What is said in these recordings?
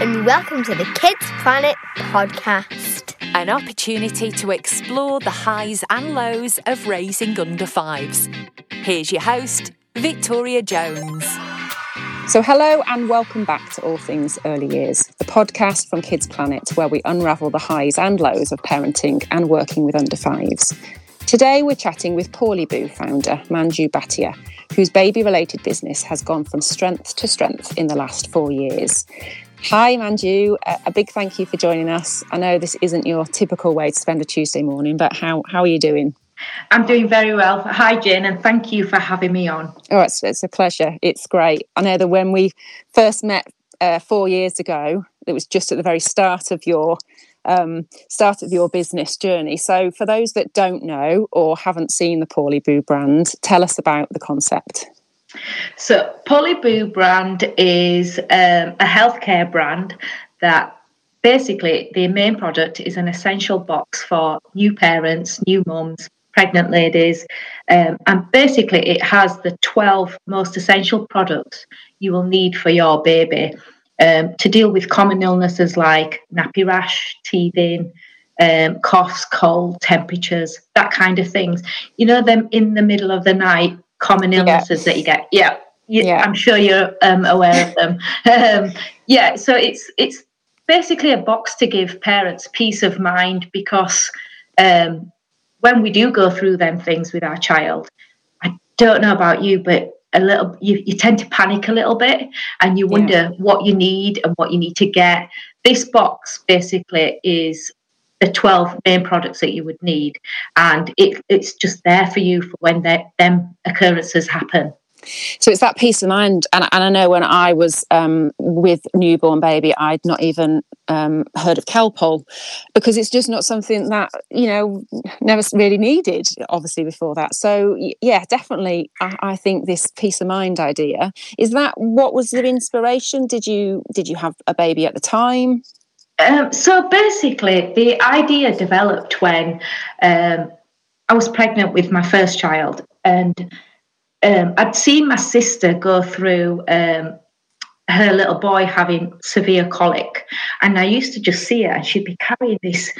and welcome to the Kids Planet podcast. An opportunity to explore the highs and lows of raising under fives. Here's your host, Victoria Jones. So hello and welcome back to All Things Early Years, the podcast from Kids Planet where we unravel the highs and lows of parenting and working with under fives. Today we're chatting with PoorlyBoo founder Manju Bhatia, whose baby-related business has gone from strength to strength in the last 4 years. Hi Manju, a big thank you for joining us. I know this isn't your typical way to spend a Tuesday morning, but how are you doing? I'm doing very well. Hi Jane, and thank you for having me on. Oh, it's a pleasure. It's great. I know that when we first met 4 years ago, it was just at the very start of your business journey. So for those that don't know or haven't seen the PoorlyBoo brand, tell us about the concept. So PoorlyBoo brand is a healthcare brand that basically the main product is an essential box for new parents, new mums, pregnant ladies. And basically it has the 12 most essential products you will need for your baby. To deal with common illnesses like nappy rash, teething, coughs, cold, temperatures, that kind of things. You know, them in the middle of the night, common illnesses that you get. Yeah. I'm sure you're aware of them. So it's basically a box to give parents peace of mind because when we do go through them things with our child, I don't know about you, but you tend to panic a little bit and you wonder what you need and what you need to get. This box basically is the 12 main products that you would need, and it's just there for you for when them occurrences happen. So it's that peace of mind. And I know when I was with newborn baby, I'd not even heard of Calpol, because it's just not something that, you know, never really needed, obviously, before that. So, yeah, definitely, I think this peace of mind idea. Is that what was the inspiration? Did you have a baby at the time? So basically, the idea developed when I was pregnant with my first child, and I'd seen my sister go through her little boy having severe colic, and I used to just see her, and she'd be carrying this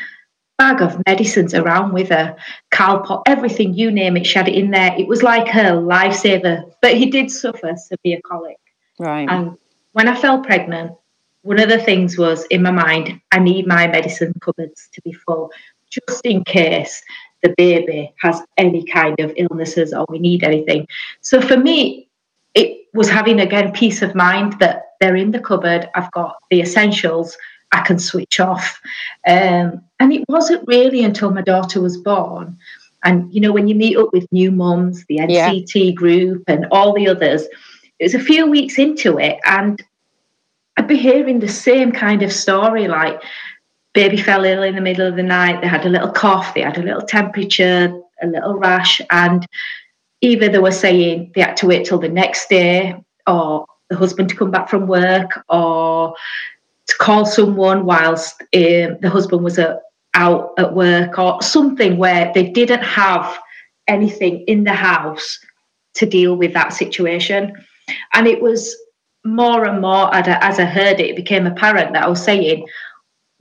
bag of medicines around with her, Calpol, everything, you name it, she had it in there. It was like her lifesaver, but he did suffer severe colic. Right. And when I fell pregnant, one of the things was in my mind, I need my medicine cupboards to be full just in case the baby has any kind of illnesses or we need anything. So for me, it was having, again, peace of mind that they're in the cupboard, I've got the essentials, I can switch off. And it wasn't really until my daughter was born. And, you know, when you meet up with new mums, the NCT group and all the others, it was a few weeks into it and I'd be hearing the same kind of story, like, baby fell ill in the middle of the night, they had a little cough, they had a little temperature, a little rash, and either they were saying they had to wait till the next day or the husband to come back from work or to call someone whilst the husband was out at work or something, where they didn't have anything in the house to deal with that situation. And it was more and more, as I heard it became apparent that I was saying,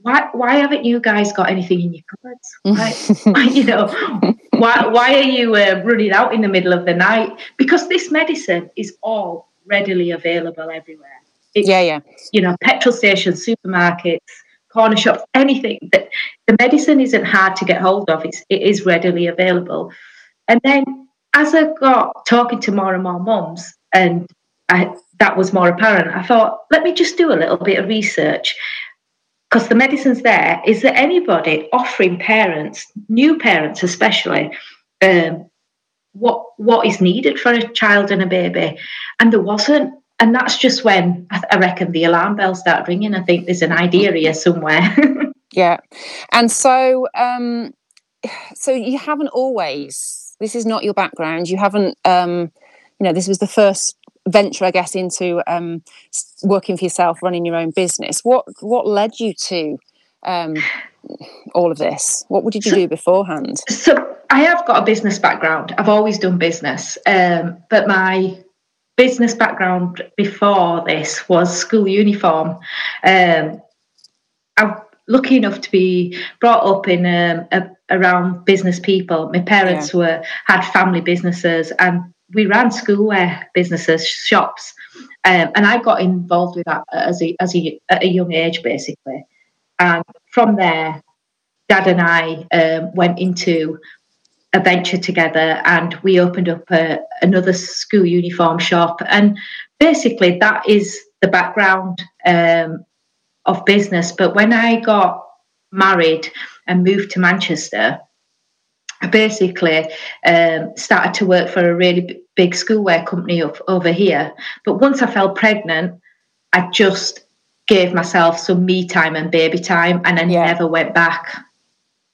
Why haven't you guys got anything in your cupboards? Why are you running out in the middle of the night? Because this medicine is all readily available everywhere. It's, you know, petrol stations, supermarkets, corner shops, anything. That the medicine isn't hard to get hold of. It is readily available. And then as I got talking to more and more mums, and that was more apparent, I thought, let me just do a little bit of research. Because the medicine's there, is there anybody offering parents, new parents especially, what is needed for a child and a baby? And there wasn't. And that's just when I reckon the alarm bell started ringing. I think there's an idea here somewhere. And so, so you haven't always, this is not your background. You haven't, you know, this was the first venture, I guess, into working for yourself, running your own business. What led you to all of this? What did you do beforehand? So I have got a business background. I've always done business. But my business background before this was school uniform. I'm lucky enough to be brought up in around business people. My parents had family businesses, and we ran schoolwear businesses, shops, and I got involved with that at a young age, basically. And from there, Dad and I went into a venture together, and we opened up another school uniform shop. And basically, that is the background of business. But when I got married and moved to Manchester, I basically started to work for a really big schoolwear company over here. But once I fell pregnant, I just gave myself some me time and baby time, and I never went back.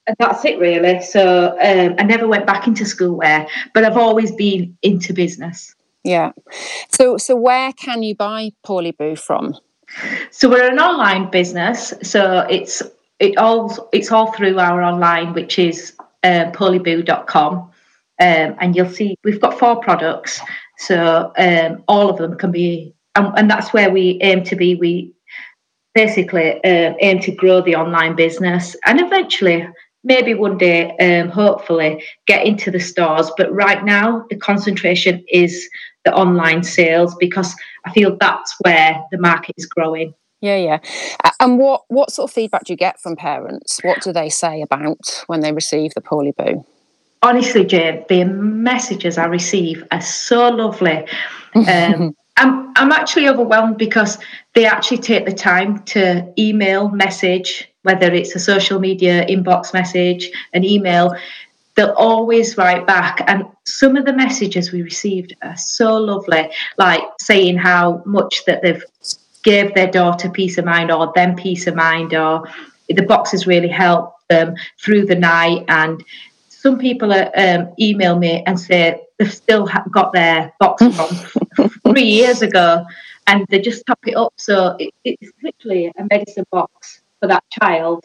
And that's it, really. So I never went back into schoolwear, but I've always been into business. Yeah. So where can you buy PoorlyBoo from? So we're an online business. So it's all through our online, which is PoorlyBoo.com. And you'll see we've got 4 products. So all of them can be, and that's where we aim to be. We basically aim to grow the online business, and eventually, maybe one day, hopefully, get into the stores. But right now, the concentration is the online sales, because I feel that's where the market is growing. Yeah, yeah. And what sort of feedback do you get from parents? What do they say about when they receive the PoorlyBoo? Honestly, Jane, the messages I receive are so lovely. I'm actually overwhelmed, because they actually take the time to email, message, whether it's a social media inbox message, an email, they'll always write back. And some of the messages we received are so lovely, like saying how much that they've gave their daughter peace of mind, or them peace of mind, or the box has really helped them through the night. And some people email me and say they've still got their box from 3 years ago, and they just top it up. So it's literally a medicine box for that child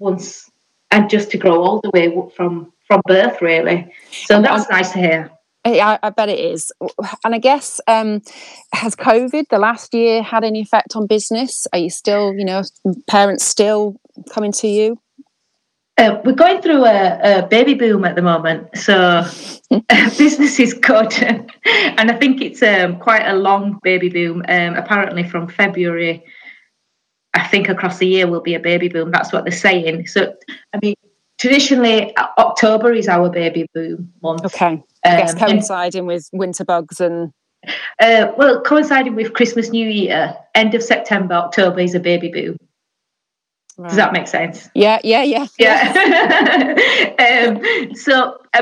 once, and just to grow all the way from birth, really. So that's nice to hear. I bet it is. And I guess, has COVID, the last year, had any effect on business? Are you still, parents still coming to you? We're going through a baby boom at the moment, so business is good. And I think it's quite a long baby boom. Apparently from February, I think across the year will be a baby boom. That's what they're saying. So, I mean, traditionally, October is our baby boom month. Okay. I guess coinciding with winter bugs and... coinciding with Christmas, New Year, end of September, October is a baby boom. Right. Does that make sense? Yeah.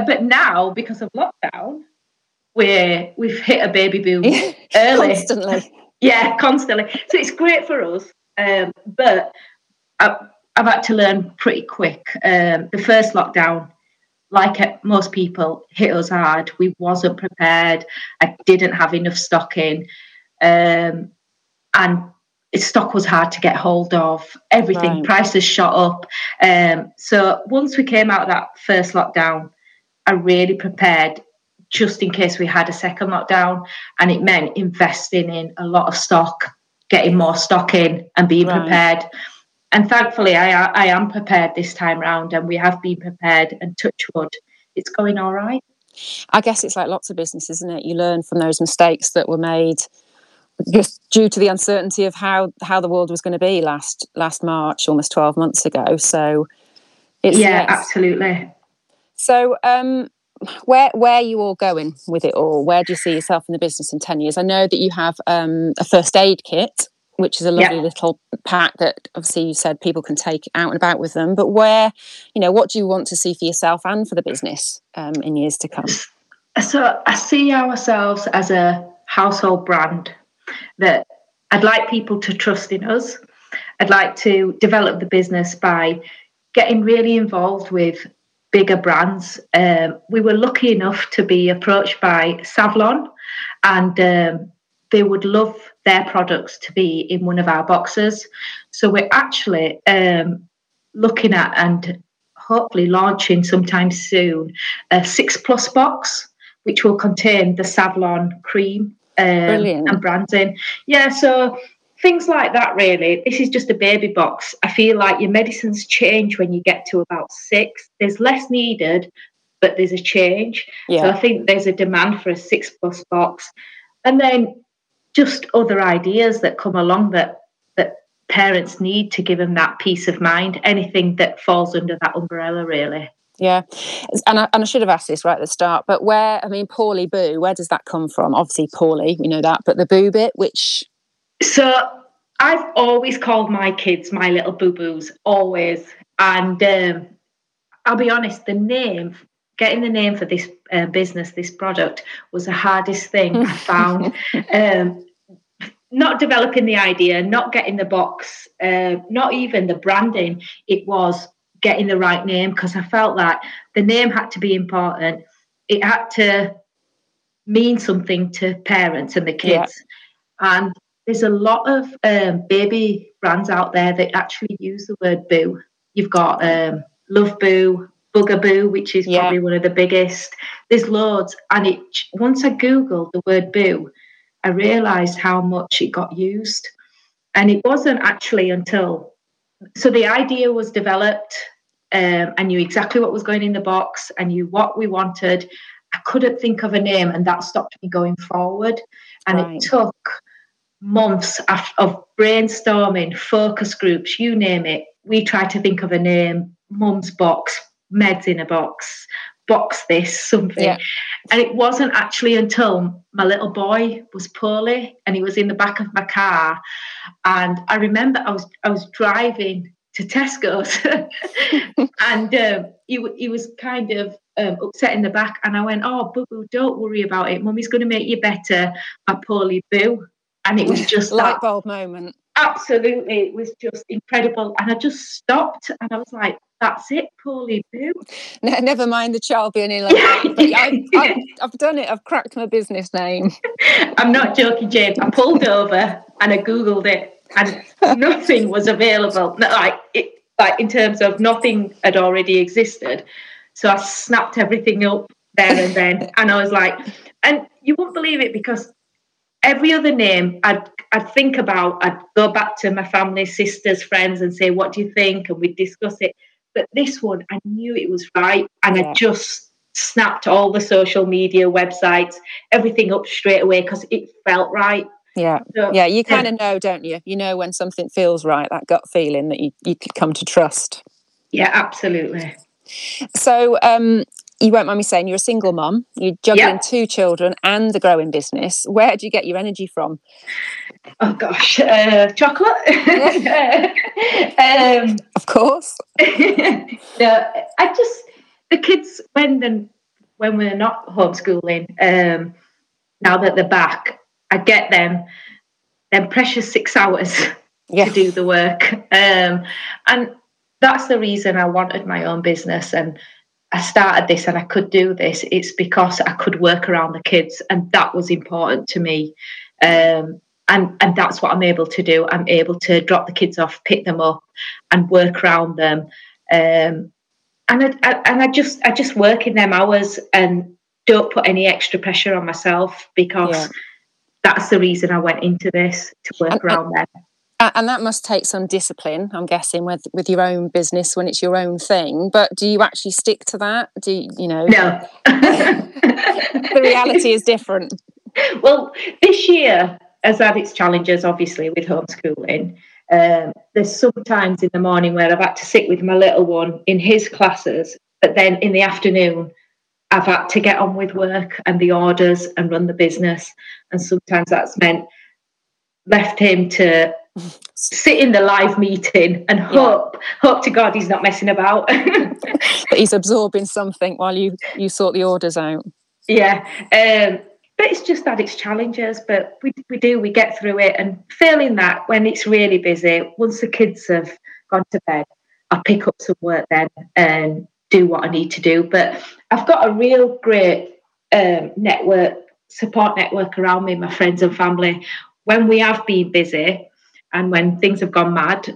But now, because of lockdown, we've hit a baby boom early. Constantly. So it's great for us, but I've had to learn pretty quick. The first lockdown, like most people, hit us hard. We wasn't prepared. I didn't have enough stock in, and stock was hard to get hold of. Everything, prices shot up. So once we came out of that first lockdown, I really prepared just in case we had a second lockdown, and it meant investing in a lot of stock, getting more stock in, and being prepared. And thankfully, I am prepared this time round, and we have been prepared, and touch wood, it's going all right. I guess it's like lots of businesses, isn't it? You learn from those mistakes that were made just due to the uncertainty of how the world was going to be last March, almost 12 months ago. So it's... Yeah, absolutely. So where are you all going with it all? Where do you see yourself in the business in 10 years? I know that you have a first aid kit, which is a lovely little pack that obviously you said people can take out and about with them. But what do you want to see for yourself and for the business in years to come? So I see ourselves as a household brand that I'd like people to trust in us. I'd like to develop the business by getting really involved with bigger brands. We were lucky enough to be approached by Savlon, and they would love their products to be in one of our boxes. So we're actually looking at and hopefully launching sometime soon a 6+ box, which will contain the Savlon cream and branding. Yeah, so things like that, really. This is just a baby box. I feel like your medicines change when you get to about 6. There's less needed, but there's a change. Yeah. So I think there's a demand for a 6+ box. And then just other ideas that come along that parents need to give them that peace of mind, anything that falls under that umbrella, really. Yeah. And I should have asked this right at the start, but PoorlyBoo, where does that come from? Obviously, Poorly, we know that, but the boo bit, which... So I've always called my kids my little boo-boos, always. And I'll be honest, getting the name for this business, this product, was the hardest thing I found. Not developing the idea, not getting the box, not even the branding. It was getting the right name, because I felt that the name had to be important. It had to mean something to parents and the kids. Yeah. And there's a lot of baby brands out there that actually use the word boo. You've got Love Boo, Bugaboo, which is probably one of the biggest. There's loads. And once I Googled the word boo, I realised how much it got used. And it wasn't actually until... So the idea was developed. I knew exactly what was going in the box. I knew what we wanted. I couldn't think of a name, and that stopped me going forward. And It took months of brainstorming, focus groups, you name it. We tried to think of a name, mum's box, meds in a box this, something. Yeah. And it wasn't actually until my little boy was poorly and he was in the back of my car. And I remember I was driving to Tesco's and he was kind of upset in the back. And I went, oh, boo-boo, don't worry about it. Mummy's going to make you better at PoorlyBoo. And it was just light bulb moment. Absolutely. It was just incredible. And I just stopped and I was like, that's it, PoorlyBoo. Never mind the child being ill. I've done it. I've cracked my business name. I'm not joking, Jane. I pulled over and I Googled it and nothing was available. Like in terms of nothing had already existed. So I snapped everything up there and then. And I was like, and you won't believe it, because every other name I'd think about, I'd go back to my family, sisters, friends and say, what do you think? And we'd discuss it. But this one, I knew it was right. And I just snapped all the social media websites, everything up straight away because it felt right. Yeah. So, yeah, you kind of know, don't you? You know when something feels right, that gut feeling that you come to trust. Yeah, absolutely. So you won't mind me saying you're a single mum, you're juggling 2 children and the growing business. Where do you get your energy from? Oh gosh, chocolate. Of course. No, I just, the kids, when we're not homeschooling, now that they're back, I get them precious 6 hours to do the work. And that's the reason I wanted my own business, and I started this and I could do this. It's because I could work around the kids, and that was important to me. And that's what I'm able to do. I'm able to drop the kids off, pick them up and work around them. And I just work in them hours and don't put any extra pressure on myself, because that's the reason I went into this, to work around them. And that must take some discipline, I'm guessing, with your own business when it's your own thing. But do you actually stick to that? Do you know? No. The reality is different. Well, this year has had its challenges, obviously, with homeschooling. There's sometimes in the morning where I've had to sit with my little one in his classes, but then in the afternoon I've had to get on with work and the orders and run the business. And sometimes that's meant left him to sit in the live meeting and hope to God he's not messing about. But he's absorbing something while you sort the orders out. Yeah. But it's just had its challenges, but we get through it. And failing that, when it's really busy, once the kids have gone to bed, I pick up some work then and do what I need to do. But I've got a real great support network around me, my friends and family. When we have been busy and when things have gone mad,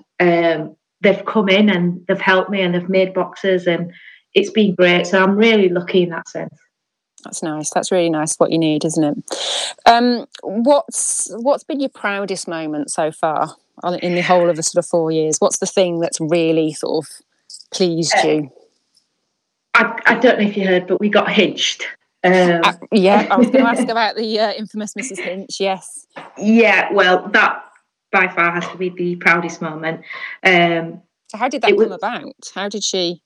they've come in and they've helped me and they've made boxes, and it's been great. So I'm really lucky in that sense. That's nice. That's really nice. What you need, isn't it? What's been your proudest moment so far in the whole of the sort of 4 years? What's the thing that's really sort of pleased you? I don't know if you heard, but we got hitched. I was going to ask about the infamous Mrs. Hinch. Yes. Yeah. Well, that by far has to be the proudest moment. So how did that come about? How did she?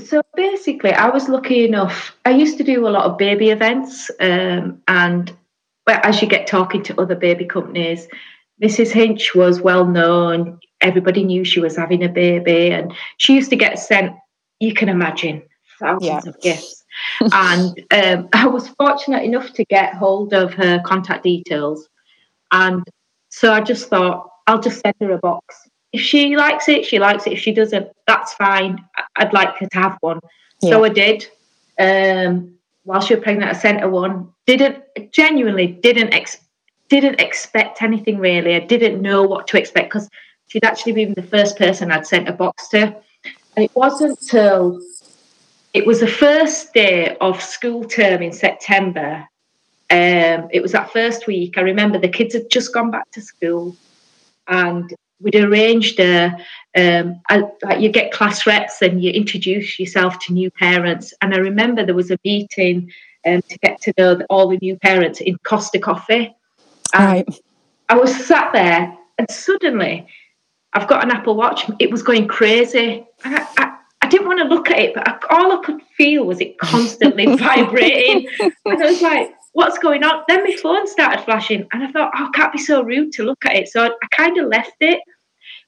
So basically, I was lucky enough. I used to do a lot of baby events, and as you get talking to other baby companies, Mrs. Hinch was well known. Everybody knew she was having a baby, and she used to get sent, you can imagine, thousands of gifts. And I was fortunate enough to get hold of her contact details, and so I just thought, I'll just send her a box. If she likes it, she likes it. If she doesn't, that's fine. I'd like her to have one. Yeah. So I did. While she was pregnant, I sent her one. Genuinely didn't expect anything, really. I didn't know what to expect, because she'd actually been the first person I'd sent a box to. And it wasn't till it was the first day of school term in September. It was that first week. I remember the kids had just gone back to school, and we'd arranged you get class reps and you introduce yourself to new parents. And I remember there was a meeting to get to know all the new parents in Costa Coffee. Right. I was sat there, and suddenly I've got an Apple Watch. It was going crazy. And I didn't want to look at it, but all I could feel was it constantly vibrating. And I was like, what's going on? Then my phone started flashing, and I thought, I can't be so rude to look at it. So I kind of left it,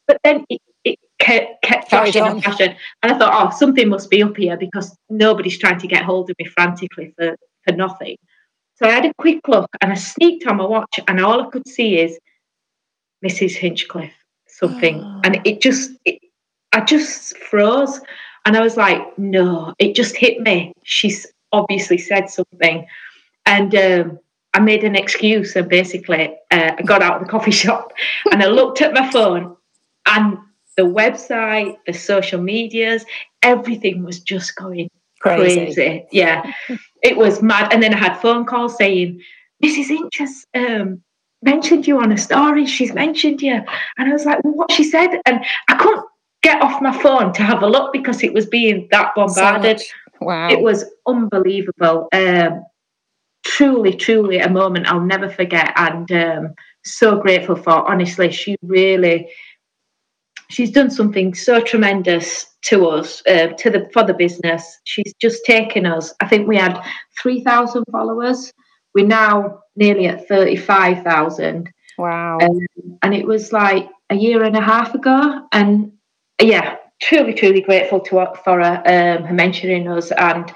but then it kept flashing and flashing. And I thought, something must be up here, because nobody's trying to get hold of me frantically for nothing. So I had a quick look, and I sneaked on my watch, and all I could see is Mrs. Hinchcliffe, something. Oh. And I just froze, and I was like, no, it just hit me. She's obviously said something. And I made an excuse, and basically I got out of the coffee shop and I looked at my phone, and the website, the social medias, everything was just going crazy. Yeah, it was mad. And then I had phone calls saying, Mrs. Hinch has mentioned you on a story. She's mentioned you. And I was like, well, what she said? And I couldn't get off my phone to have a look, because it was being that bombarded. Wow. It was unbelievable. Truly a moment I'll never forget, and so grateful for. Honestly, she's done something so tremendous to us, for the business. She's just taken us. I think we had 3,000 followers. We're now nearly at 35,000. Wow. And it was like a year and a half ago, and yeah, truly grateful for her, her mentioning us, and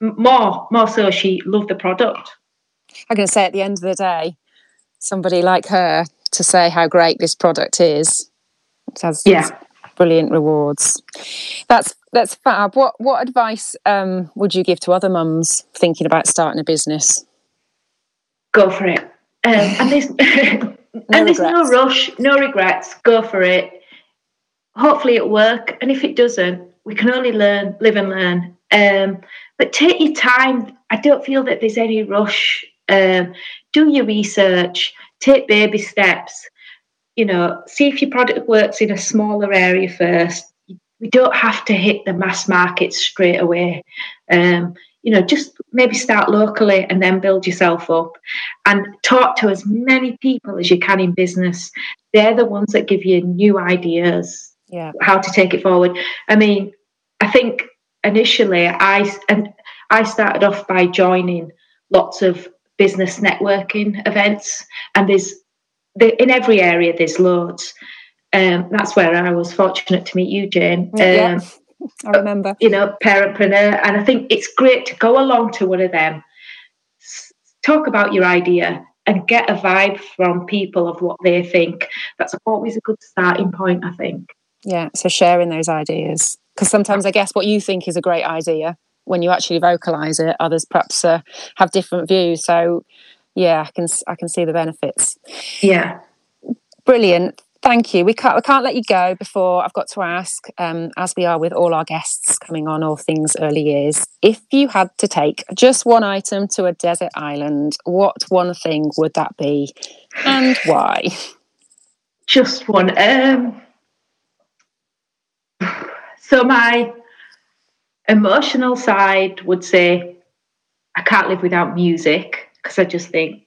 more so, she loved the product. I'm going to say, at the end of the day, somebody like her to say how great this product is, it has brilliant rewards. That's fab. What advice would you give to other mums thinking about starting a business? Go for it. And there's there's no rush, no regrets. Go for it. Hopefully it'll work. And if it doesn't, we can only live and learn. But take your time. I don't feel that there's any rush. Do your research. Take baby steps. See if your product works in a smaller area first. We don't have to hit the mass market straight away. Just maybe start locally and then build yourself up. And talk to as many people as you can in business. They're the ones that give you new ideas. Yeah. How to take it forward. I mean, I think initially, I started off by joining lots of business networking events, and in every area there's loads. That's where I was fortunate to meet you, Jane. I remember. Parentpreneur, and I think it's great to go along to one of them, talk about your idea, and get a vibe from people of what they think. That's always a good starting point, I think. Yeah, so sharing those ideas. Because sometimes I guess what you think is a great idea, when you actually vocalise it, others perhaps have different views. So, yeah, I can see the benefits. Yeah. Brilliant. Thank you. We can't let you go before I've got to ask, as we are with all our guests coming on All Things Early Years, if you had to take just one item to a desert island, what one thing would that be and why? Just one. So my emotional side would say I can't live without music, because I just think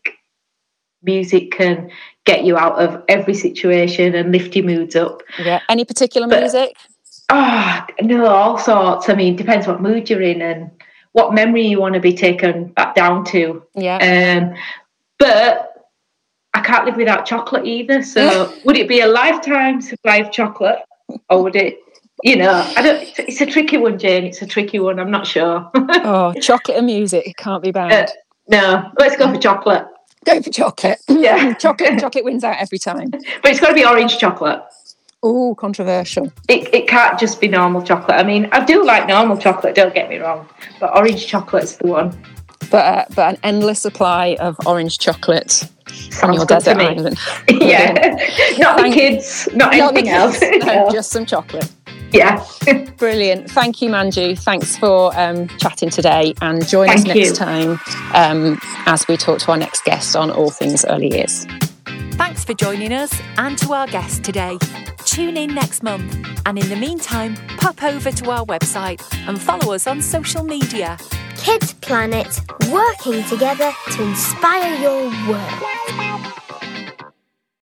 music can get you out of every situation and lift your moods up. Yeah. Any particular music? Oh, no, all sorts. I mean, depends what mood you're in and what memory you want to be taken back down to. Yeah. But I can't live without chocolate either. So would it be a lifetime supply of chocolate, or would it? You know, I don't. It's a tricky one, Jane. It's a tricky one. I'm not sure. Oh, chocolate and music can't be bad. No, let's go for chocolate. Go for chocolate. Yeah, chocolate wins out every time. But it's got to be orange chocolate. Oh, controversial. It can't just be normal chocolate. I mean, I do like normal chocolate, don't get me wrong, but orange chocolate's the one. But an endless supply of orange chocolate sounds on your desert island. Yeah, not the kids, not anything else. No, just some chocolate. Yeah. Brilliant. Thank you, Manju. Thanks for chatting today, and join us next time as we talk to our next guest on All Things Early Years. Thanks for joining us and to our guest today. Tune in next month, and in the meantime, pop over to our website and follow us on social media. Kids Planet, working together to inspire your world.